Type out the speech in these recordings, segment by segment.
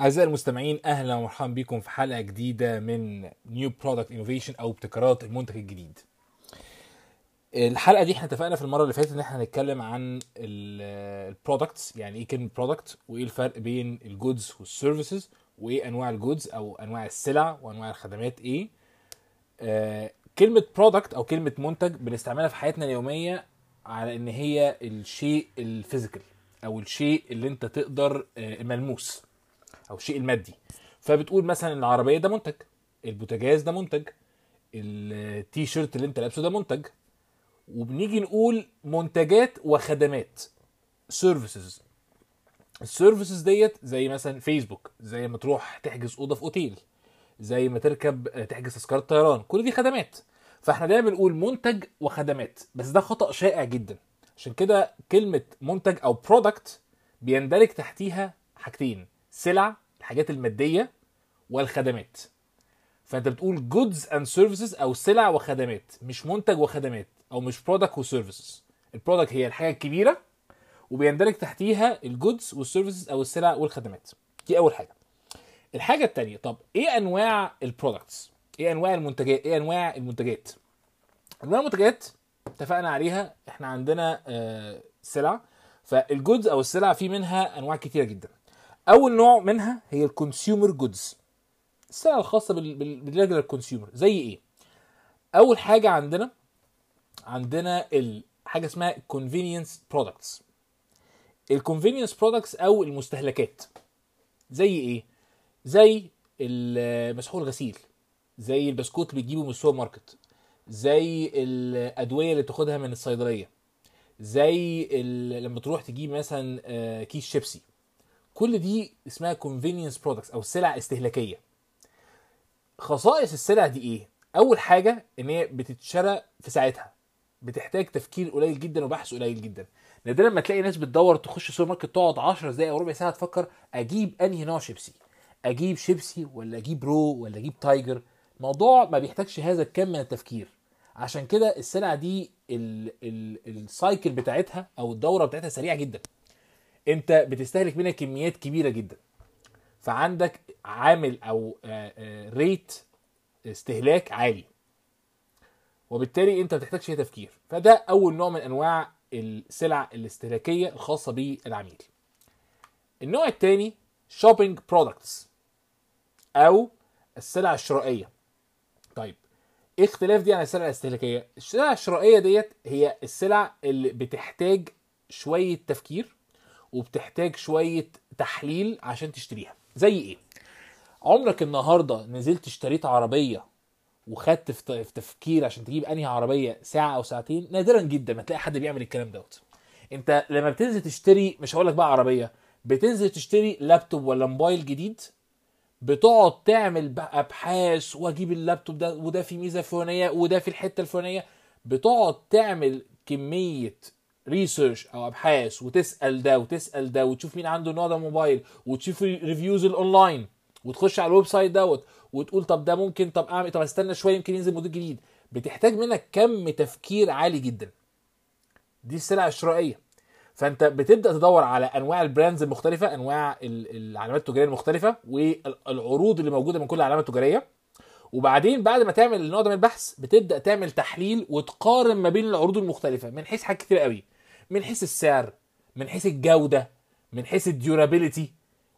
أعزائي المستمعين، أهلا ومرحبا بكم في حلقة جديدة من New Product Innovation أو ابتكارات المنتج الجديد. الحلقة دي احنا اتفقنا في المرة اللي فاتت ان احنا هنتكلم عن البرودكتس، يعني ايه كلمة برودكت وايه الفرق بين الجودز والسيرفيسز وايه انواع الجودز او انواع السلع وانواع الخدمات ايه. كلمة برودكت او كلمة منتج بنستعملها في حياتنا اليومية على ان هي الشيء الفيزيكال او الشيء اللي انت تقدر ملموس او الشيء المادي. فبتقول مثلا العربية ده منتج، البوتاجاز ده منتج، التيشيرت اللي انت لابسه ده منتج. وبنيجي نقول منتجات وخدمات سيرفيسز. السيرفيسز ديت زي مثلا فيسبوك، زي ما تروح تحجز اوضه في اوتيل، زي ما تركب تحجز تذكره طيران، كل دي خدمات. فاحنا دايما بنقول منتج وخدمات، بس ده خطأ شائع جدا. عشان كده كلمه منتج او برودكت بيندرج تحتيها حاجتين: سلع، الحاجات الماديه، والخدمات. فانت بتقول جودز اند سيرفيسز او سلع وخدمات، مش منتج وخدمات او مش برودكت وسيرفيسز. البرودكت هي الحاجه الكبيره وبيندرج تحتيها الجودز والسيرفيسز او السلع والخدمات. دي اول حاجه. الحاجه الثانيه، طب ايه انواع البرودكتس؟ ايه انواع المنتجات؟ ايه انواع المنتجات؟ انواع المنتجات اتفقنا عليها، احنا عندنا سلع. فالجودز او السلع في منها انواع كتيره جدا. اول نوع منها هي الكونسيومر جودز، السلع الخاصه بالرجل الكونسيومر. زي ايه؟ اول حاجه عندنا حاجه اسمها convenience products. الconvenience products او المستهلكات زي ايه؟ زي مسحوق الغسيل، زي البسكوت اللي بتجيبه من السوبر ماركت، زي الادويه اللي تاخدها من الصيدليه، زي لما تروح تجيب مثلا كيس شيبسي. كل دي اسمها convenience products او سلع استهلاكيه. خصائص السلع دي ايه؟ اول حاجه ان هي بتتشرى في ساعتها، بتحتاج تفكير قليل جدا وبحث قليل جدا. نادرا لما تلاقي ناس بتدور تخش السوبر ماركت تقعد 10 دقايق او ربع ساعه تفكر اجيب انهي نوع شيبسي، اجيب شيبسي ولا اجيب رو ولا اجيب تايجر. الموضوع ما بيحتاجش هذا الكم من التفكير. عشان كده السلع دي السايكل بتاعتها او الدوره بتاعتها سريعه جدا، انت بتستهلك منها كميات كبيره جدا. فعندك عامل او ريت استهلاك عالي، وبالتالي انت ما بتحتاجش فيها تفكير. فده اول نوع من انواع السلع الاستهلاكيه الخاصه بالعميل. النوع الثاني شوبينج برودكتس او السلع الشرائيه. طيب ايه اختلاف دي عن السلع الاستهلاكيه؟ السلع الشرائيه ديت هي السلع اللي بتحتاج شويه تفكير وبتحتاج شويه تحليل عشان تشتريها. زي ايه؟ عمرك النهارده نزلت اشتريت عربيه وخدت في تفكير عشان تجيب انهي عربيه ساعه او ساعتين؟ نادرا جدا ما تلاقي حد بيعمل الكلام دوت. انت لما بتنزل تشتري، مش هقول لك بقى عربيه، بتنزل تشتري لابتوب ولا موبايل جديد، بتقعد تعمل بقى ابحاث واجيب اللابتوب ده وده في ميزه فلانيه وده في الحته الفلانيه. بتقعد تعمل كميه ريسيرش او ابحاث وتسال ده وتسال ده وتشوف مين عنده النوع ده موبايل وتشوف ريفيوز الاونلاين وتخش على الويب سايت دوت وتقول طب ده ممكن، طب اعمل، طب استنى شويه يمكن ينزل موديل جديد. بتحتاج منك كم تفكير عالي جدا. دي السلع الشرائيه. فانت بتبدا تدور على انواع البراندز المختلفه، انواع العلامات التجاريه المختلفه، والعروض اللي موجوده من كل علامه تجاريه. وبعدين بعد ما تعمل النوع ده من البحث بتبدا تعمل تحليل وتقارن ما بين العروض المختلفه من حيث حاجات كتير قوي، من حيث السعر، من حيث الجوده، من حيث الديورابيلتي،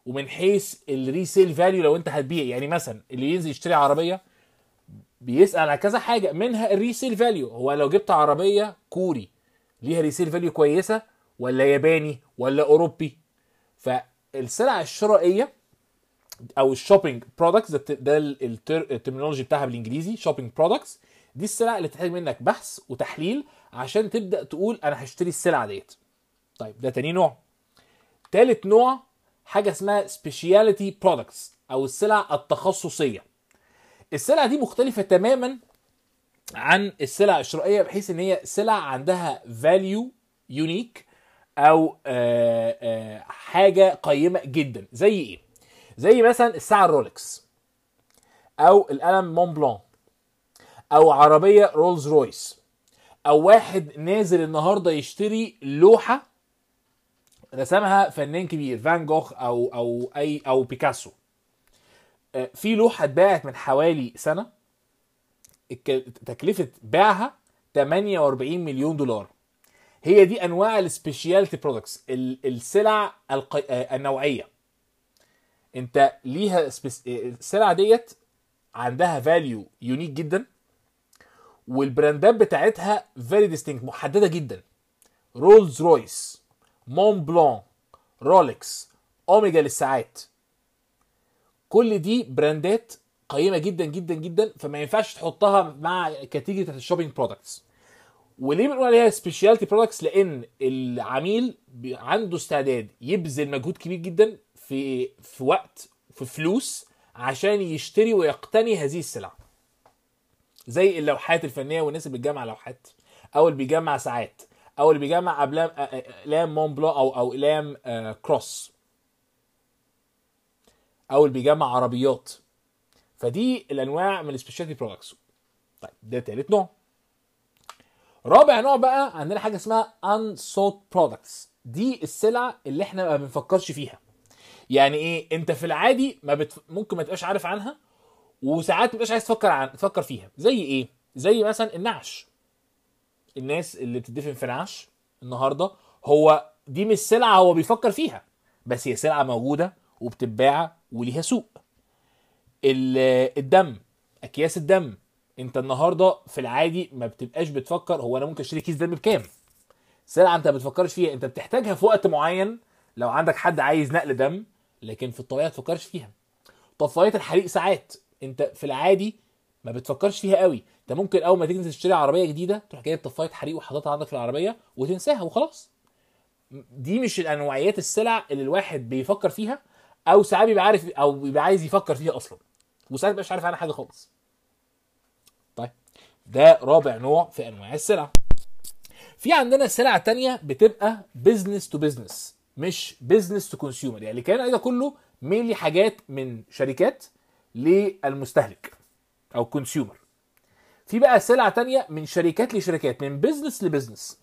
ومن حيث الريسيل فاليو. لو انت هتبيع، يعني مثلا اللي ينزل يشتري عربيه بيسال على كذا حاجه، منها الريسيل فاليو. هو لو جبت عربيه كوري ليها ريسيل فاليو كويسه ولا ياباني ولا اوروبي؟ فالسلع الشرائيه او الشوبينج برودكتس، ده الترمينولوجي بتاعها بالانجليزي شوبينج برودكتس، دي السلع اللي تحتاج منك بحث وتحليل عشان تبدا تقول انا هشتري السلعه ديت. طيب ده تاني نوع. تالت نوع حاجه اسمها سبيشاليتي برودكتس او السلع التخصصيه. السلع دي مختلفه تماما عن السلع الشرائيه، بحيث ان هي سلع عندها فاليو يونيك او حاجه قيمه جدا. زي ايه؟ زي مثلا الساعه الرولكس، او القلم مون بلان، او عربيه رولز رويس، او واحد نازل النهارده يشتري لوحه رسمها فنان كبير فان جوخ او بيكاسو، في لوحه اتباعت من حوالي سنه تكلفه بيعها $48 مليون. هي دي انواع السبيشالتي برودكتس، السلع النوعيه. انت ليها السلع ديت عندها فاليو يونيك جدا، والبراندات بتاعتها فيري ديستينكت، محدده جدا. رولز رويس، مون بلون، رولكس، اوميجا للساعات، كل دي براندات قيمه جدا جدا جدا، فما ينفعش تحطها مع كاتيجوري الشوبينج برودكتس. وليه بنقول عليها سبيشالتي برودكتس؟ لان العميل عنده استعداد يبذل مجهود كبير جدا في وقت، في فلوس، عشان يشتري ويقتني هذه السلع. زي اللوحات الفنيه والناس اللي بتجمع لوحات، او اللي بيجمع ساعات، او اللي بيجمع اقلام مون بلون او اقلام كروس، او اللي بيجمع عربيات. فدي الانواع من السبيشالتي برودكتس. طيب ده ثالث نوع. رابع نوع بقى عندنا حاجه اسمها انسوت برودكتس. دي السلع اللي احنا ما بنفكرش فيها. يعني ايه؟ انت في العادي ممكن ما تبقاش عارف عنها، وساعات ما تبقاش عايز تفكر فيها. زي ايه؟ زي مثلا النعش. الناس اللي بتدفن في نعش النهارده، هو دي مش سلعه هو بيفكر فيها، بس هي سلعه موجوده وبتتباع وليها سوق. الدم، اكياس الدم، انت النهارده في العادي ما بتبقاش بتفكر هو انا ممكن اشتري كيس دم بكام. سلعه انت ما بتفكرش فيها، انت بتحتاجها في وقت معين لو عندك حد عايز نقل دم، لكن في الطبيعه ما تفكرش فيها. طفايات الحريق ساعات، انت في العادي ما بتفكرش فيها قوي. انت ممكن اول ما تنزل تشتري عربيه جديده تروح جايب طفايه حريق وحاططها عندك في العربيه وتنساها وخلاص. دي مش الانواعيات السلع اللي الواحد بيفكر فيها، او ساعات بيبقى عارف او بيبقى عايز يفكر فيها اصلا، وساعات مش عارف عنها حاجه خالص. طيب ده رابع نوع في انواع السلع. في عندنا سلع تانية بتبقى بزنس تو بزنس، مش بزنس تو كونسيومر. يعني الكلام ده كله مينلي حاجات من شركات للمستهلك او كونسيومر. في بقى سلع تانية من شركات لشركات، من بزنس لبزنس.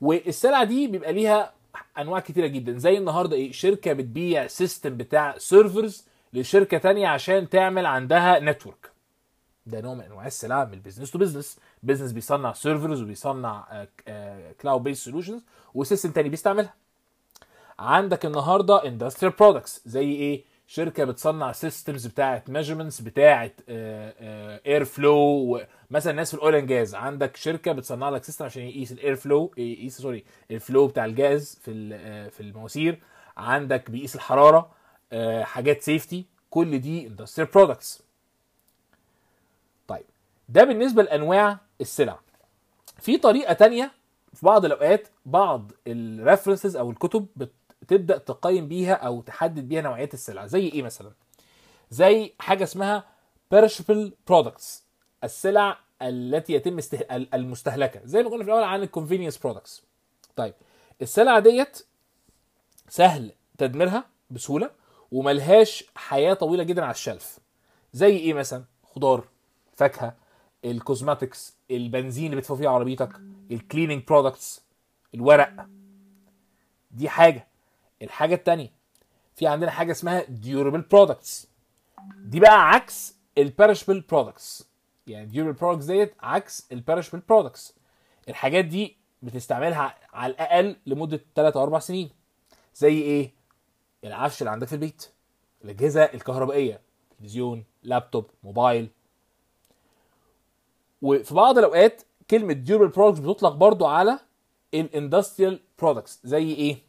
والسلع دي بيبقى ليها انواع كتيره جدا. زي النهارده ايه؟ شركه بتبيع سيستم بتاع سيرفرز لشركه تانية عشان تعمل عندها نتورك. ده نوع من انواع السلع من البيزنس تو بزنس. بزنس بيصنع سيرفرز وبيصنع كلاود بيس سولوشنز، وسيستم تاني بيستعملها. عندك النهارده اندستريال برودكتس. زي ايه؟ شركه بتصنع سيستمز بتاعه ميجرمنتس، بتاعه اير فلو مثلا. ناس في الاويل اند جاز، عندك شركه بتصنع لك سيستم عشان يقيس الاير فلو، يقيس الفلو بتاع الجاز في المواسير. عندك بيقيس الحراره، حاجات سيفتي. كل دي اندستريال برودكتس. طيب ده بالنسبه لانواع السلع. في طريقه تانية في بعض الاوقات، بعض الريفرنسز او الكتب تبدأ تقيم بيها او تحدد بيها نوعيات السلع. زي ايه مثلا؟ زي حاجه اسمها perishable products، السلع التي يتم المستهلكه. زي ما قلنا في الاول عن الكونفينينس برودكتس. طيب السلع ديت سهل تدميرها بسهوله، وملهاش حياه طويله جدا على الشلف. زي ايه مثلا؟ خضار، فاكهه، الكوزماتكس، البنزين اللي بتفوق فيه عربيتك، الكليننج برودكتس، الورق. دي حاجه. الحاجة التانية، في عندنا حاجة اسمها durable products. دي بقى عكس الperishable products. يعني durable products ديت عكس الperishable products. الحاجات دي بتستعملها على الأقل لمدة 3 أو 4 سنين. زي إيه؟ العفش اللي عندك في البيت، الأجهزة الكهربائية، تلفزيون، لابتوب، موبايل. وفي بعض الأوقات كلمة durable products بتطلق برضو على industrial products. زي إيه؟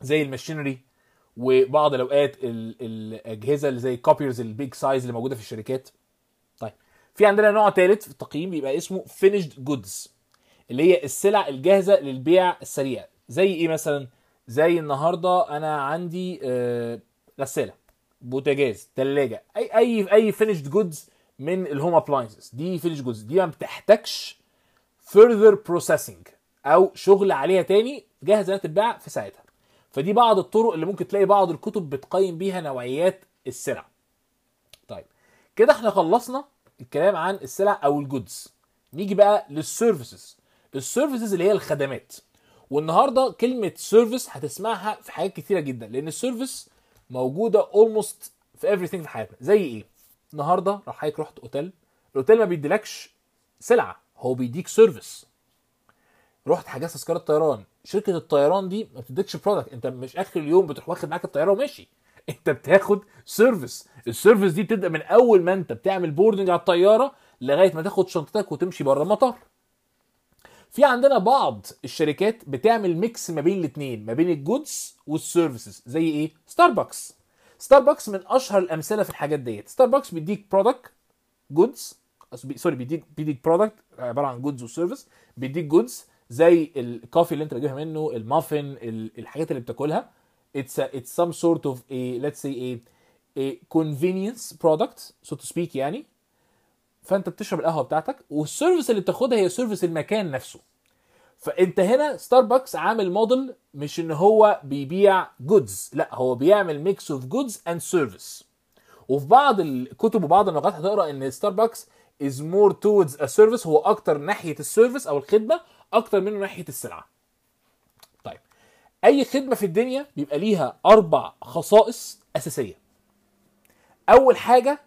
زي الماشينري، وبعض الاوقات الاجهزه اللي زي الكوبيرز البيج سايز اللي موجوده في الشركات. طيب في عندنا نوع ثالث في التقييم بيبقى اسمه فينيشد جودز، اللي هي السلع الجاهزه للبيع السريع. زي ايه مثلا؟ زي النهارده انا عندي غساله، بوتاجاز، ثلاجه، اي فينيشد جودز من الهوم ابلاينسز. دي فينيشد جودز، دي ما بتحتاجش فيرذر بروسيسنج او شغل عليها تاني، جاهزه تتباع في ساعتها. فدي بعض الطرق اللي ممكن تلاقي بعض الكتب بتقيم بيها نوعيات السلع. طيب كده احنا خلصنا الكلام عن السلع او الجودز. نيجي بقى للسيرفيسز. السيرفيسز اللي هي الخدمات، والنهارده كلمه سيرفيس هتسمعها في حاجات كتيره جدا, لان السيرفيس موجوده اولموست في everything في حياتنا. زي ايه؟ النهارده لو حضرتك رحت اوتيل, الاوتيل ما بيديلكش سلعه, هو بيديك سيرفيس. رحت حجزت تذكره طيران, شركه الطيران دي ما بتديكش برودكت, انت مش اخر اليوم بتروح واخد معاك الطياره وماشي, انت بتاخد سيرفيس. السيرفيس دي بتبدا من اول ما انت بتعمل بوردنج على الطياره لغايه ما تاخد شنطتك وتمشي بره المطار. في عندنا بعض الشركات بتعمل ميكس ما بين الاثنين, ما بين الجودز والسيرفيسز. زي ايه؟ ستاربكس. ستاربكس من اشهر الامثله في الحاجات ديت. ستاربكس بيديك برودكت جودز, سوري بيديك برودكت عباره عن جودز وسيرفيس. بيديك جودز زي الكوفي اللي انت بتجيبها منه, المافن, الحاجات اللي بتاكلها. it's some sort of a, let's say a convenience product so to speak يعني. فانت بتشرب القهوه بتاعتك, والسيرفيس اللي بتاخدها هي سيرفيس المكان نفسه. فانت هنا ستاربكس عامل موديل, مش ان هو بيبيع جودز, لا هو بيعمل ميكس اوف جودز اند سيرفيس. وفي بعض الكتب وبعض النقاد هتقرا ان ستاربكس is more towards a service, هو اكتر ناحيه السيرفيس او الخدمه اكتر منه ناحيه السلعه. طيب, اي خدمه في الدنيا بيبقى ليها 4 خصائص اساسيه. اول حاجه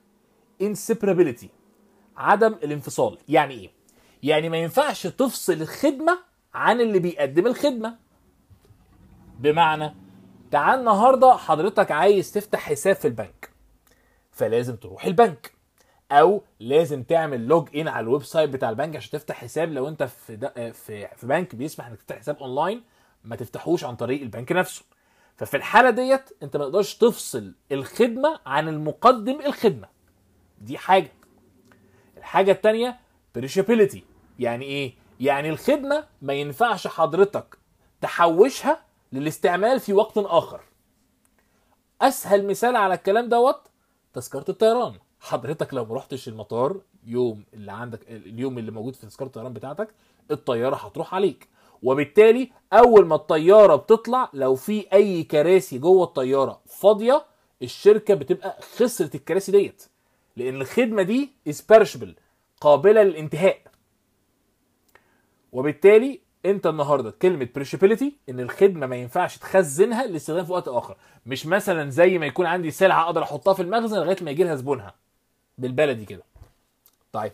inseparability, عدم الانفصال. يعني ايه؟ يعني ما ينفعش تفصل الخدمه عن اللي بيقدم الخدمه. بمعنى تعال النهارده حضرتك عايز تفتح حساب في البنك, فلازم تروح البنك او لازم تعمل لوج ان على الويب سايت بتاع البنك عشان تفتح حساب. لو انت في بنك بيسمح انك تفتح حساب اونلاين, ما تفتحوش عن طريق البنك نفسه. ففي الحاله ديت انت ما تقدرش تفصل الخدمه عن المقدم الخدمه. دي حاجه. الحاجه الثانيه بريشابيليتي. يعني ايه؟ يعني الخدمه ما ينفعش حضرتك تحوشها للاستعمال في وقت اخر. اسهل مثال على الكلام دوت تذكره الطيران. حضرتك لو ما رحتش المطار يوم اللي عندك, اليوم اللي موجود في تذكره الطيران بتاعتك, الطياره هتروح عليك. وبالتالي اول ما الطياره بتطلع, لو في اي كراسي جوه الطياره فاضيه, الشركه بتبقى خسرت الكراسي ديت, لان الخدمه دي is perishable, قابله للانتهاء. وبالتالي انت النهارده كلمه perishability, ان الخدمه ما ينفعش تخزنها لاستخدام في وقت اخر. مش مثلا زي ما يكون عندي سلعه اقدر احطها في المخزن لغايه ما يجي لها زبونها, بالبلدي كده. طيب,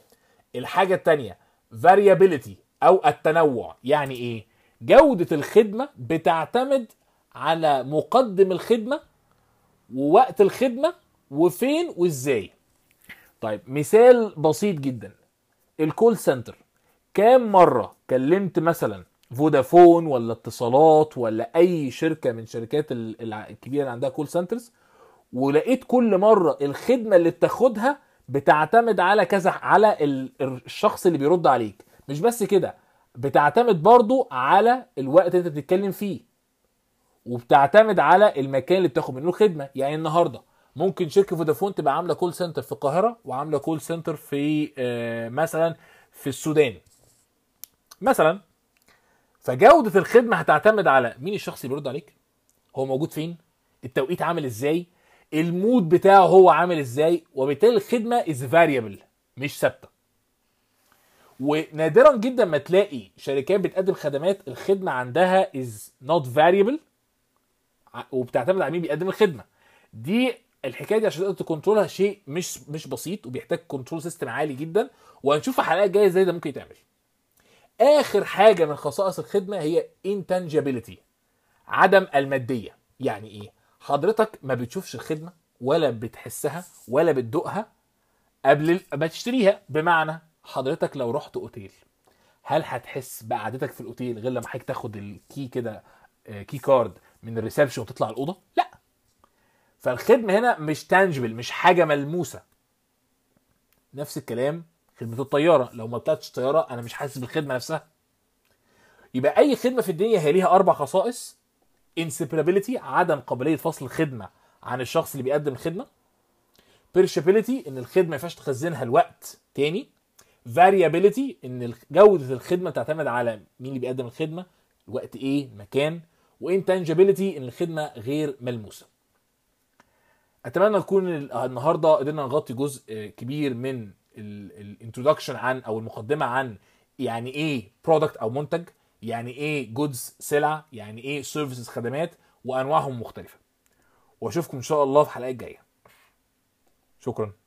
الحاجه الثانيه variability او التنوع. يعني ايه؟ جوده الخدمه بتعتمد على مقدم الخدمه ووقت الخدمه وفين وازاي. طيب, مثال بسيط جدا, الكول سنتر. كام مرة كلمت مثلا فودافون ولا اتصالات ولا اي شركة من شركات الكبيرة اللي عندها كول سنترز, ولقيت كل مرة الخدمة اللي بتاخدها بتعتمد على كذا, على الشخص اللي بيرد عليك. مش بس كده, بتعتمد برضو على الوقت اللي انت بتتكلم فيه, وبتعتمد على المكان اللي بتاخد منه الخدمة. يعني النهاردة ممكن شركه فودافون تبقى عامله كول سنتر في القاهره وعامله كول سنتر في مثلا في السودان مثلا. فجوده الخدمه هتعتمد على مين الشخص اللي بيرد عليك, هو موجود فين, التوقيت عامل ازاي, المود بتاعه هو عامل ازاي. وبالتالي الخدمه is variable, مش ثابته. ونادرا جدا ما تلاقي شركات بتقدم خدمات الخدمه عندها is not variable وبتعتمد على مين بيقدم الخدمه. دي الحكايه دي عشان تقدر تكنترولها شيء مش بسيط, وبيحتاج كنترول سيستم عالي جدا, وهنشوف الحلقات الجايه ازاي ده ممكن يتعمل. اخر حاجه من خصائص الخدمه هي intangibility, عدم الماديه. يعني ايه؟ حضرتك ما بتشوفش الخدمه ولا بتحسها ولا بتدوقها قبل ما تشتريها. بمعنى حضرتك لو رحت اوتيل, هل هتحس بقعدتك في الاوتيل غير لما حضرتك تاخد الكي كده, كي كارد من الريسبشن وتطلع الاوضه؟ لا. فالخدمه هنا مش تانجبل, مش حاجه ملموسه. نفس الكلام خدمه الطياره, لو ما طلعتش طياره انا مش حاسس بالخدمه نفسها. يبقى اي خدمه في الدنيا هي ليها 4 خصائص: inseparability, عدم قابليه فصل الخدمه عن الشخص اللي بيقدم الخدمه; perishability, ان الخدمه ما ينفعش تخزنها الوقت تاني; variability, ان جوده الخدمه تعتمد على مين اللي بيقدم الخدمه, الوقت ايه, مكان; وintangibility, ان الخدمه غير ملموسه. اتمنى نكون النهارده قدرنا نغطي جزء كبير من الانترودكشن عن, او المقدمه عن, يعني ايه برودكت او منتج, يعني ايه جودز سلع، يعني ايه سيرفيسز خدمات، وانواعهم مختلفه. واشوفكم ان شاء الله في حلقات جايه. شكرا.